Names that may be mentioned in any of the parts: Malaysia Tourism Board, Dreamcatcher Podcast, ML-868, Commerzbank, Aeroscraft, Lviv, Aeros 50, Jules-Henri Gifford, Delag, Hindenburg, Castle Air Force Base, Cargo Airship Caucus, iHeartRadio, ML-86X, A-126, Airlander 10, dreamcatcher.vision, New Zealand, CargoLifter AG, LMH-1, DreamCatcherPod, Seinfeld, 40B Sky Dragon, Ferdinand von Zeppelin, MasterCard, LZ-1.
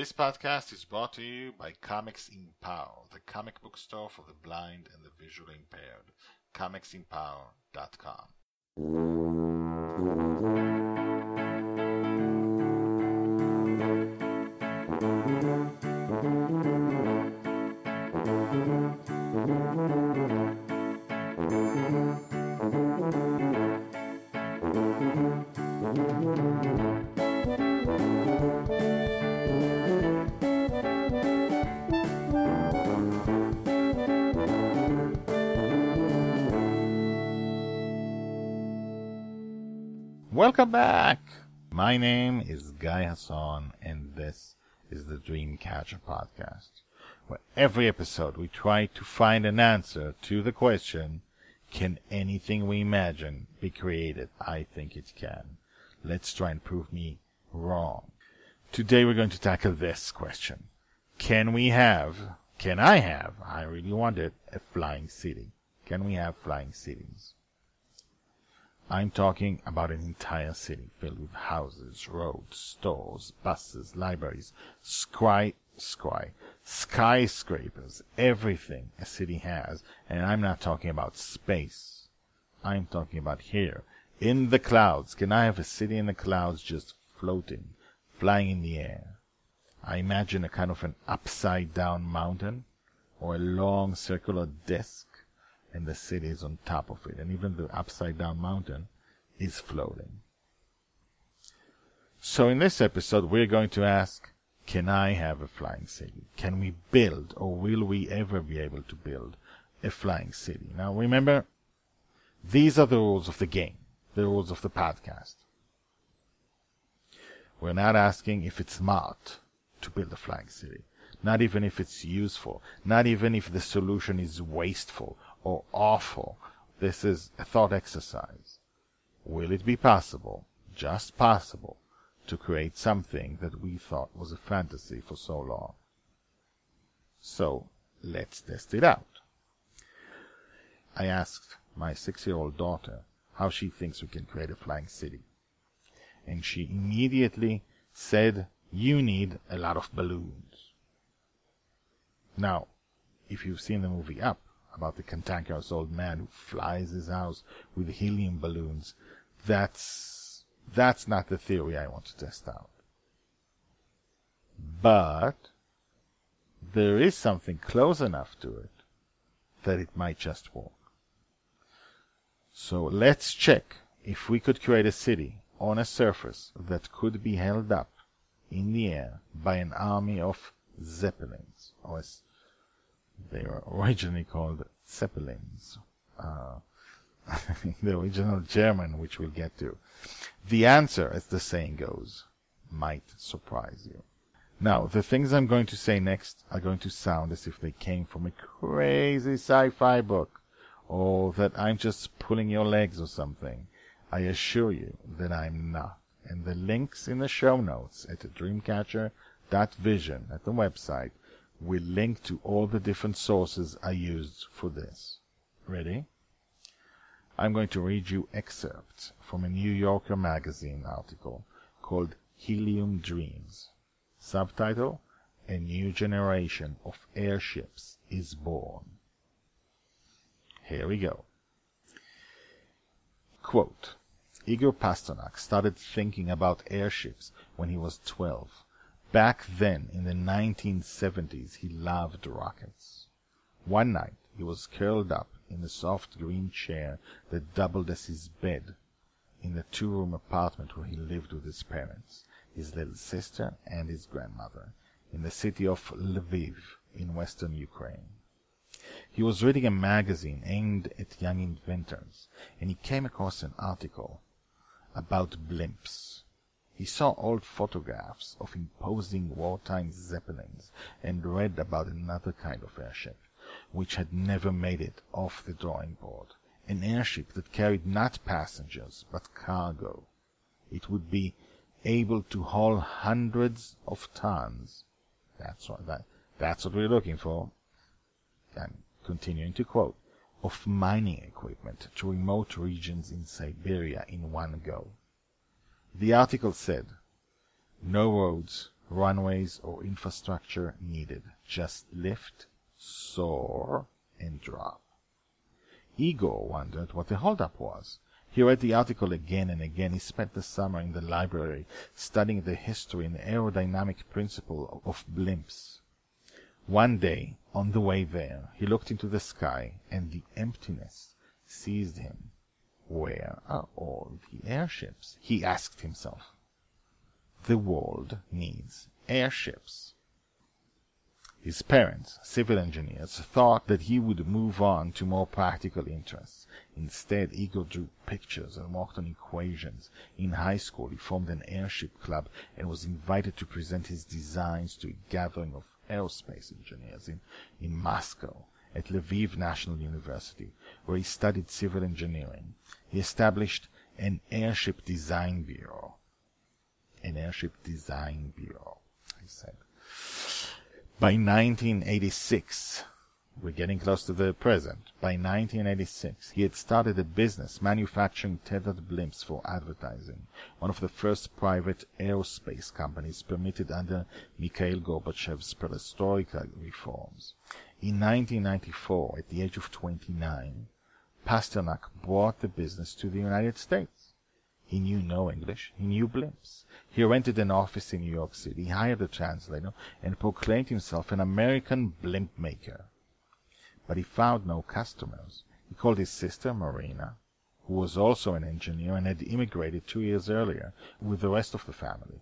This podcast is brought to you by Comics in Power, the comic book store for the blind and the visually impaired. Welcome back! My name is Guy Hassan, and this is the Dreamcatcher Podcast, where every episode we try to find an answer to the question, can anything we imagine be created? I think it can. Let's try and prove me wrong. Today we're going to tackle this question. Can I have, I really want it, a flying city? Can we have flying cities? I'm talking about an entire city filled with houses, roads, stores, buses, libraries, skyscrapers, everything a city has. And I'm not talking about space. I'm talking about here, in the clouds. Can I have a city in the clouds just floating, flying in the air? I imagine a kind of an upside-down mountain or a long circular disc. And the city is on top of it, and even the upside-down mountain is floating. So in this episode, we're going to ask, can I have a flying city? Can we build, or will we ever be able to build, a flying city? Now remember, these are the rules of the game, the rules of the podcast. We're not asking if it's smart to build a flying city, not even if it's useful, not even if the solution is wasteful or awful. This is a thought exercise. Will it be possible, just possible, to create something that we thought was a fantasy for so long? So, let's test it out. I asked my 6-year-old daughter how she thinks we can create a flying city. And she immediately said, you need a lot of balloons. Now, if you've seen the movie Up, about the cantankerous old man who flies his house with helium balloons, that's not the theory I want to test out. But there is something close enough to it that it might just work. So let's check if we could create a city on a surface that could be held up in the air by an army of zeppelins, or they were originally called Zeppelins, the original German, which we'll get to. The answer, as the saying goes, might surprise you. Now, the things I'm going to say next are going to sound as if they came from a crazy sci-fi book, or that I'm just pulling your legs or something. I assure you that I'm not. And the links in the show notes at dreamcatcher.vision at the website we link to all the different sources I used for this. Ready? I'm going to read you excerpts from a New Yorker magazine article called Helium Dreams. Subtitle, A New Generation of Airships is Born. Here we go. Quote, Igor Pasternak started thinking about airships when he was 12. Back then, in the 1970s, he loved rockets. One night, he was curled up in the soft green chair that doubled as his bed in the two-room apartment where he lived with his parents, his little sister, and his grandmother, in the city of Lviv, in western Ukraine. He was reading a magazine aimed at young inventors, and he came across an article about blimps. He saw old photographs of imposing wartime zeppelins and read about another kind of airship, which had never made it off the drawing board, an airship that carried not passengers but cargo. It would be able to haul hundreds of tons. That's what we're looking for. I'm continuing to quote, of mining equipment to remote regions in Siberia in one go. The article said, no roads, runways, or infrastructure needed. Just lift, soar, and drop. Igor wondered what the holdup was. He read the article again and again. He spent the summer in the library studying the history and aerodynamic principle of blimps. One day, on the way there, he looked into the sky, and the emptiness seized him. Where are all the airships? He asked himself. The world needs airships. His parents, civil engineers, thought that he would move on to more practical interests. Instead, Igor drew pictures and worked on equations. In high school, he formed an airship club and was invited to present his designs to a gathering of aerospace engineers in Moscow at Lviv National University, where he studied civil engineering. He established an airship design bureau. I said. By 1986, we're getting close to the present. By 1986, he had started a business manufacturing tethered blimps for advertising, one of the first private aerospace companies permitted under Mikhail Gorbachev's perestroika reforms. In 1994, at the age of 29, Pasternak brought the business to the United States. He knew no English. He knew blimps. He rented an office in New York City, hired a translator, and proclaimed himself an American blimp maker. But he found no customers. He called his sister, Marina, who was also an engineer and had immigrated 2 years earlier with the rest of the family.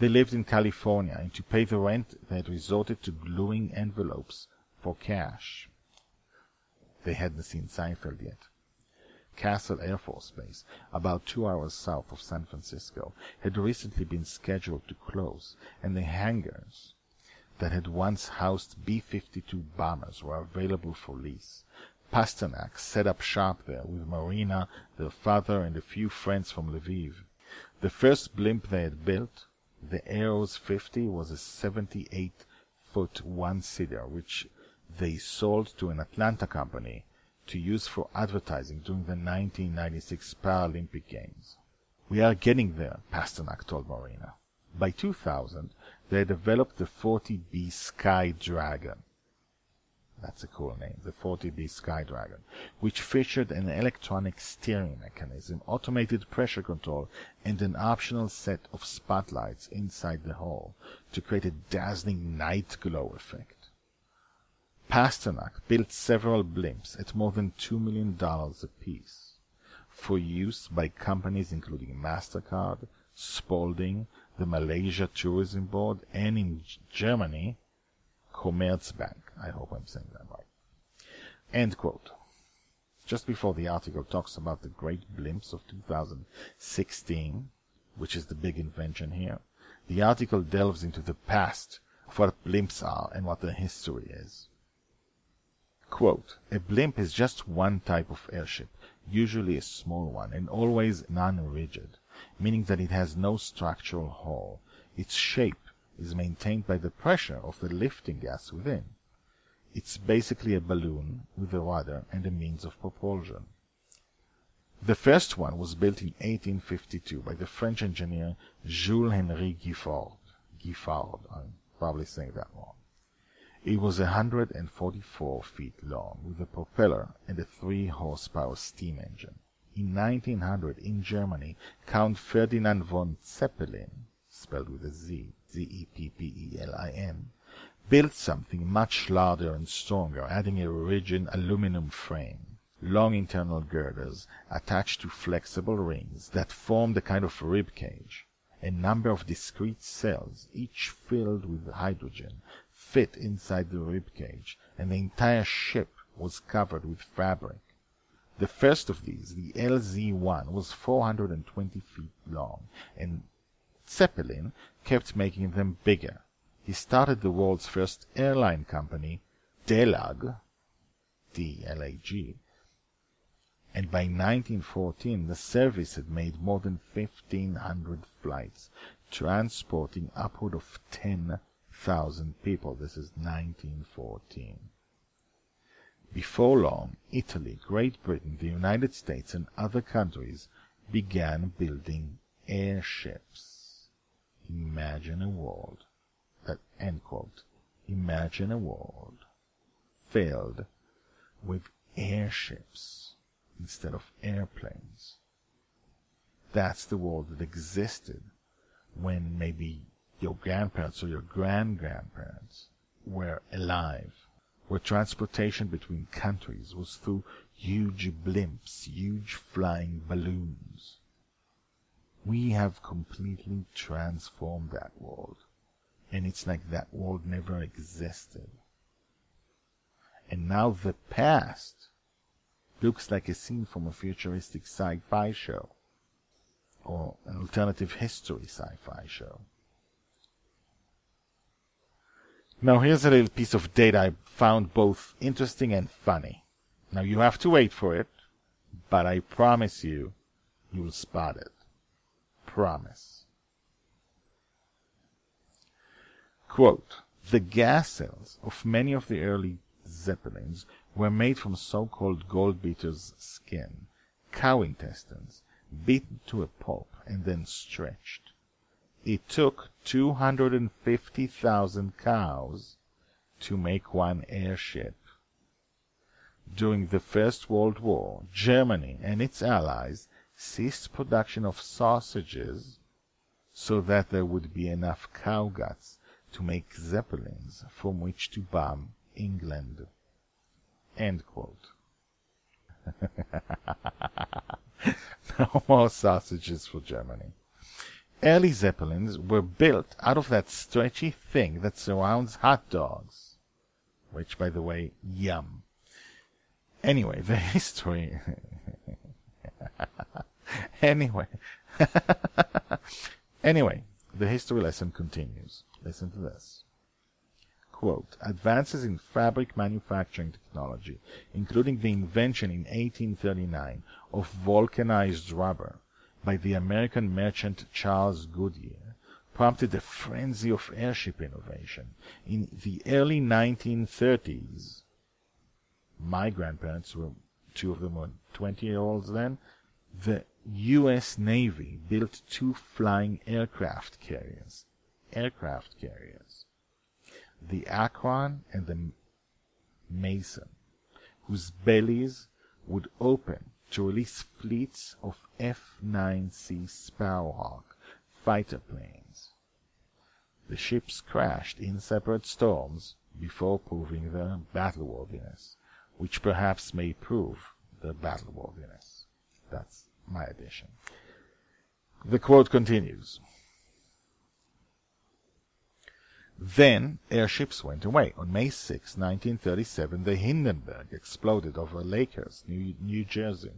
They lived in California, and to pay the rent, they had resorted to gluing envelopes for cash. They hadn't seen Seinfeld yet. Castle Air Force Base, about 2 hours south of San Francisco, had recently been scheduled to close, and the hangars that had once housed B-52 bombers were available for lease. Pasternak set up shop there with Marina, their father, and a few friends from Lviv. The first blimp they had built, the Aeros 50, was a 78-foot one-seater, which they sold to an Atlanta company to use for advertising during the 1996 Paralympic Games. "We are getting there," Pasternak told Marina. By 2000, they developed the 40B Sky Dragon. That's a cool name, the 40B Sky Dragon, which featured an electronic steering mechanism, automated pressure control, and an optional set of spotlights inside the hull to create a dazzling night glow effect. Pasternak built several blimps at more than $2 million apiece for use by companies including MasterCard, Spalding, the Malaysia Tourism Board, and in Germany, Commerzbank. I hope I'm saying that right. End quote. Just before the article talks about the great blimps of 2016, which is the big invention here, the article delves into the past of what blimps are and what their history is. Quote, "A blimp is just one type of airship, usually a small one, and always non-rigid, meaning that it has no structural hull. Its shape is maintained by the pressure of the lifting gas within. It's basically a balloon with a rudder and a means of propulsion." The first one was built in 1852 by the French engineer Jules-Henri Gifford. I'm probably saying that wrong. It was 144 feet long, with a propeller and a 3-horsepower steam engine. In 1900, in Germany, Count Ferdinand von Zeppelin, spelled with a Z, Zeppelin, built something much larger and stronger, adding a rigid aluminum frame, long internal girders attached to flexible rings that formed a kind of rib cage. A number of discrete cells, each filled with hydrogen, fit inside the ribcage, and the entire ship was covered with fabric. The first of these, the LZ-1, was 420 feet long, and Zeppelin kept making them bigger. He started the world's first airline company, Delag, D-L-A-G, and by 1914 the service had made more than 1,500 flights, transporting upward of 10,000 people. This is 1914. Before long, Italy, Great Britain, the United States, and other countries began building airships. Imagine a world End quote. Imagine a world filled with airships instead of airplanes. That's the world that existed when maybe your grandparents or your grand-grandparents were alive, where transportation between countries was through huge blimps, huge flying balloons. We have completely transformed that world, and it's like that world never existed. And now the past looks like a scene from a futuristic sci-fi show, or an alternative history sci-fi show. Now here's a little piece of data I found both interesting and funny. Now you have to wait for it, but I promise you, you'll spot it. Promise. Quote, the gas cells of many of the early Zeppelins were made from so-called goldbeater's skin, cow intestines, beaten to a pulp and then stretched. It took 250,000 cows to make one airship. During the First World War, Germany and its allies ceased production of sausages so that there would be enough cow guts to make Zeppelins from which to bomb England. End quote. No more sausages for Germany. Early Zeppelins were built out of that stretchy thing that surrounds hot dogs, which, by the way, yum. Anyway, the history... Anyway, the history lesson continues. Listen to this. Quote, advances in fabric manufacturing technology, including the invention in 1839 of vulcanized rubber, by the American merchant Charles Goodyear, prompted a frenzy of airship innovation. In the early 1930s, my grandparents were, two of them were 20-year-olds then, the U.S. Navy built two flying aircraft carriers. The Akron and the Mason, whose bellies would open to release fleets of F9C Sparrowhawk fighter planes. The ships crashed in separate storms before proving their battleworthiness, which perhaps may prove their battleworthiness. That's my addition. The quote continues. Then airships went away. On May 6, 1937, the Hindenburg exploded over Lakehurst, New Jersey,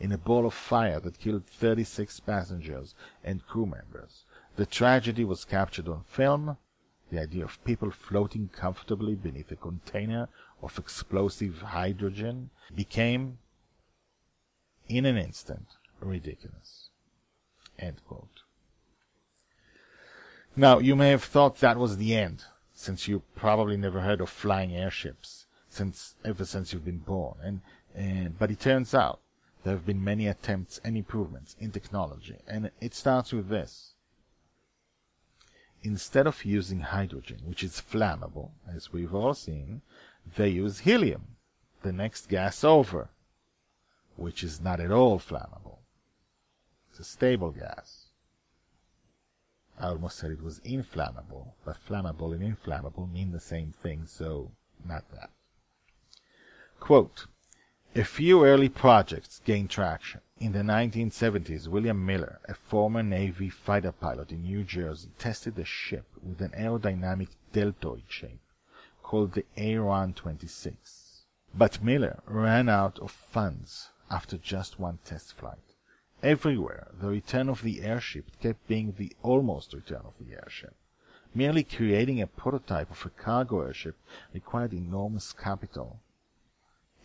in a ball of fire that killed 36 passengers and crew members. The tragedy was captured on film, the idea of people floating comfortably beneath a container of explosive hydrogen became, in an instant, ridiculous. End quote. Now, you may have thought that was the end, since you probably never heard of flying airships ever since you've been born. But it turns out there have been many attempts and improvements in technology, and it starts with this. Instead of using hydrogen, which is flammable, as we've all seen, they use helium, the next gas over, which is not at all flammable. It's a stable gas. I almost said it was inflammable, but flammable and inflammable mean the same thing, so not that. Quote, a few early projects gained traction. In the 1970s, William Miller, a former Navy fighter pilot in New Jersey, tested a ship with an aerodynamic deltoid shape called the A-126. But Miller ran out of funds after just one test flight. Everywhere, the return of the airship kept being the almost return of the airship. Merely creating a prototype of a cargo airship required enormous capital,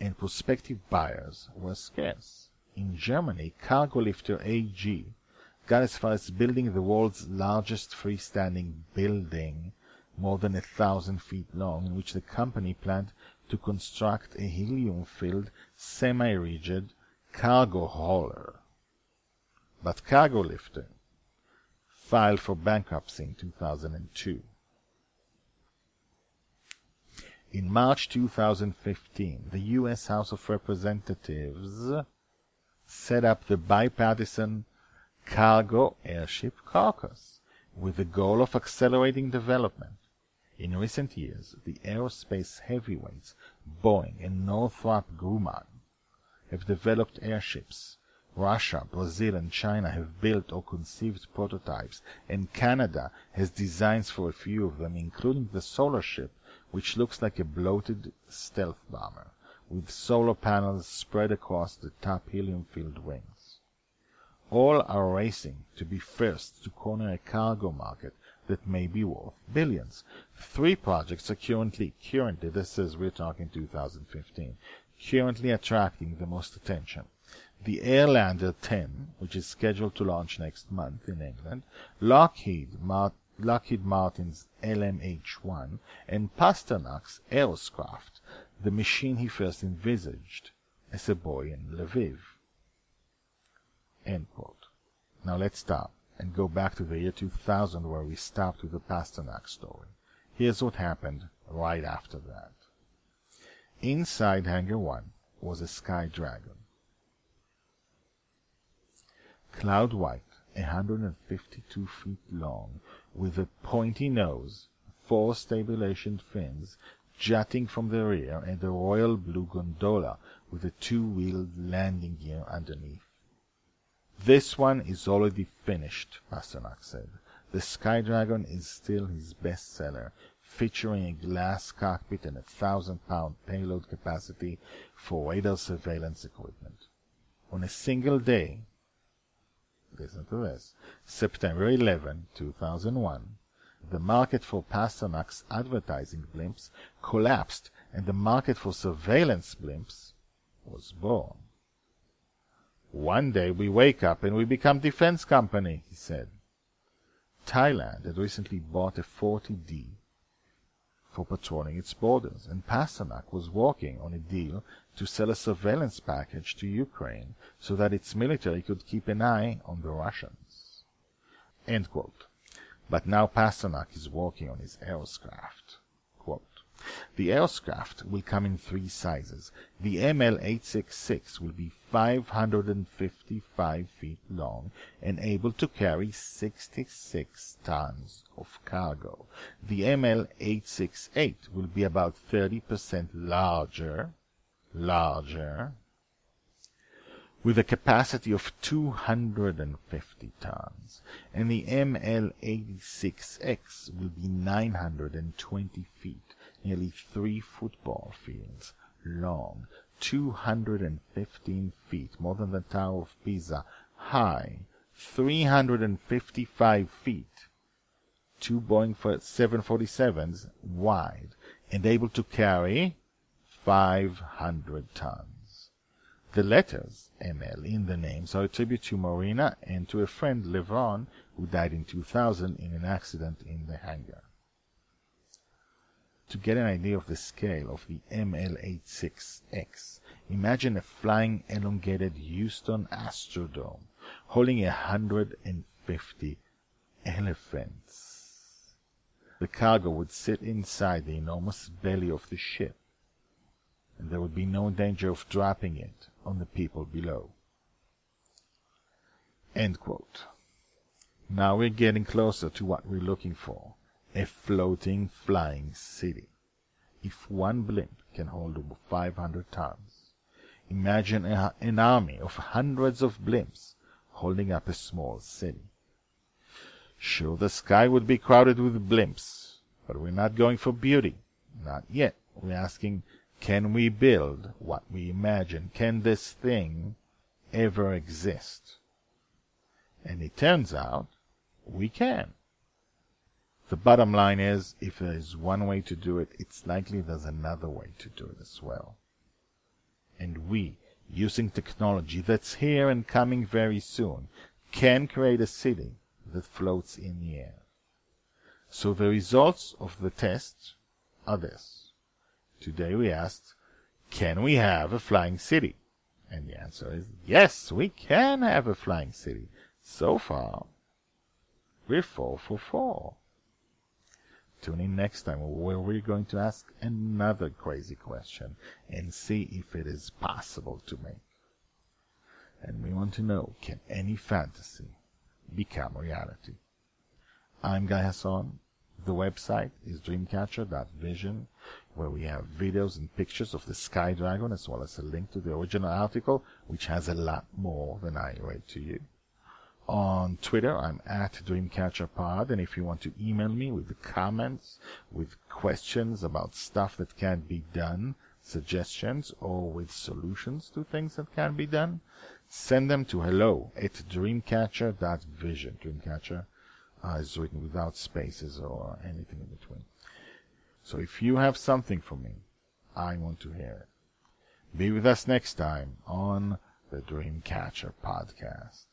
and prospective buyers were scarce. In Germany, CargoLifter AG got as far as building the world's largest freestanding building, more than 1,000 feet long, in which the company planned to construct a helium-filled, semi-rigid cargo hauler. But CargoLifter filed for bankruptcy in 2002. In March 2015, the U.S. House of Representatives set up the bipartisan Cargo Airship Caucus with the goal of accelerating development. In recent years, the aerospace heavyweights Boeing and Northrop Grumman have developed airships. Russia, Brazil, and China have built or conceived prototypes, and Canada has designs for a few of them, including the Solar Ship, which looks like a bloated stealth bomber, with solar panels spread across the top helium-filled wings. All are racing to be first to corner a cargo market that may be worth billions. Three projects are currently, this is we're talking 2015, currently attracting the most attention. The Airlander 10, which is scheduled to launch next month in England, Lockheed Martin's LMH-1, and Pasternak's Aeroscraft, the machine he first envisaged as a boy in Lviv. End quote. Now let's stop and go back to the year 2000 where we stopped with the Pasternak story. Here's what happened right after that. Inside Hangar 1 was a Sky Dragon. Cloud white, 152 feet long, with a pointy nose, four stabilization fins jutting from the rear, and a royal blue gondola with a two-wheeled landing gear underneath. "This one is already finished," Pasternak said. "The Sky Dragon is still his bestseller, featuring a glass cockpit and a 1,000-pound payload capacity for radar surveillance equipment. On a single day, listen to this, September 11, 2001, the market for Pasternak's advertising blimps collapsed and the market for surveillance blimps was born. "One day we wake up and we become defense company," he said. Thailand had recently bought a 40D for patrolling its borders, and Pasternak was working on a deal to sell a surveillance package to Ukraine so that its military could keep an eye on the Russians. End quote. But now Pasternak is working on his Aeroscraft. Quote, "The Aeroscraft will come in three sizes. The ML-866 will be 555 feet long and able to carry 66 tons of cargo. The ML-868 will be about 30% larger, with a capacity of 250 tons, and the ML-86X will be 920 feet, nearly 3 football fields, long, 215 feet, more than the Tower of Pisa, high, 355 feet, 2 Boeing 747s wide, and able to carry 500 tons. The letters ML in the names are a tribute to Marina and to a friend, Levon, who died in 2000 in an accident in the hangar. To get an idea of the scale of the ML-86X, imagine a flying elongated Houston Astrodome holding 150 elephants. The cargo would sit inside the enormous belly of the ship, and there would be no danger of dropping it on the people below." End quote. Now we're getting closer to what we're looking for. A floating flying city. If one blimp can hold over 500 tons, imagine an army of hundreds of blimps holding up a small city. Sure, the sky would be crowded with blimps, but we're not going for beauty. Not yet. We're asking, can we build what we imagine? Can this thing ever exist? And it turns out we can. The bottom line is, if there is one way to do it, it's likely there's another way to do it as well. And we, using technology that's here and coming very soon, can create a city that floats in the air. So the results of the test are this. Today we asked, can we have a flying city? And the answer is, yes, we can have a flying city. So far, we're 4 for 4. Tune in next time where we're going to ask another crazy question and see if it is possible to make. And we want to know, can any fantasy become reality? I'm Guy Hassan. The website is dreamcatcher.vision, where we have videos and pictures of the Sky Dragon, as well as a link to the original article, which has a lot more than I read to you. On Twitter, I'm at DreamcatcherPod, and if you want to email me with comments, with questions about stuff that can be done, suggestions, or with solutions to things that can be done, send them to hello@dreamcatcher.vision. Dreamcatcher is written without spaces or anything in between. So if you have something for me, I want to hear it. Be with us next time on the Dreamcatcher Podcast.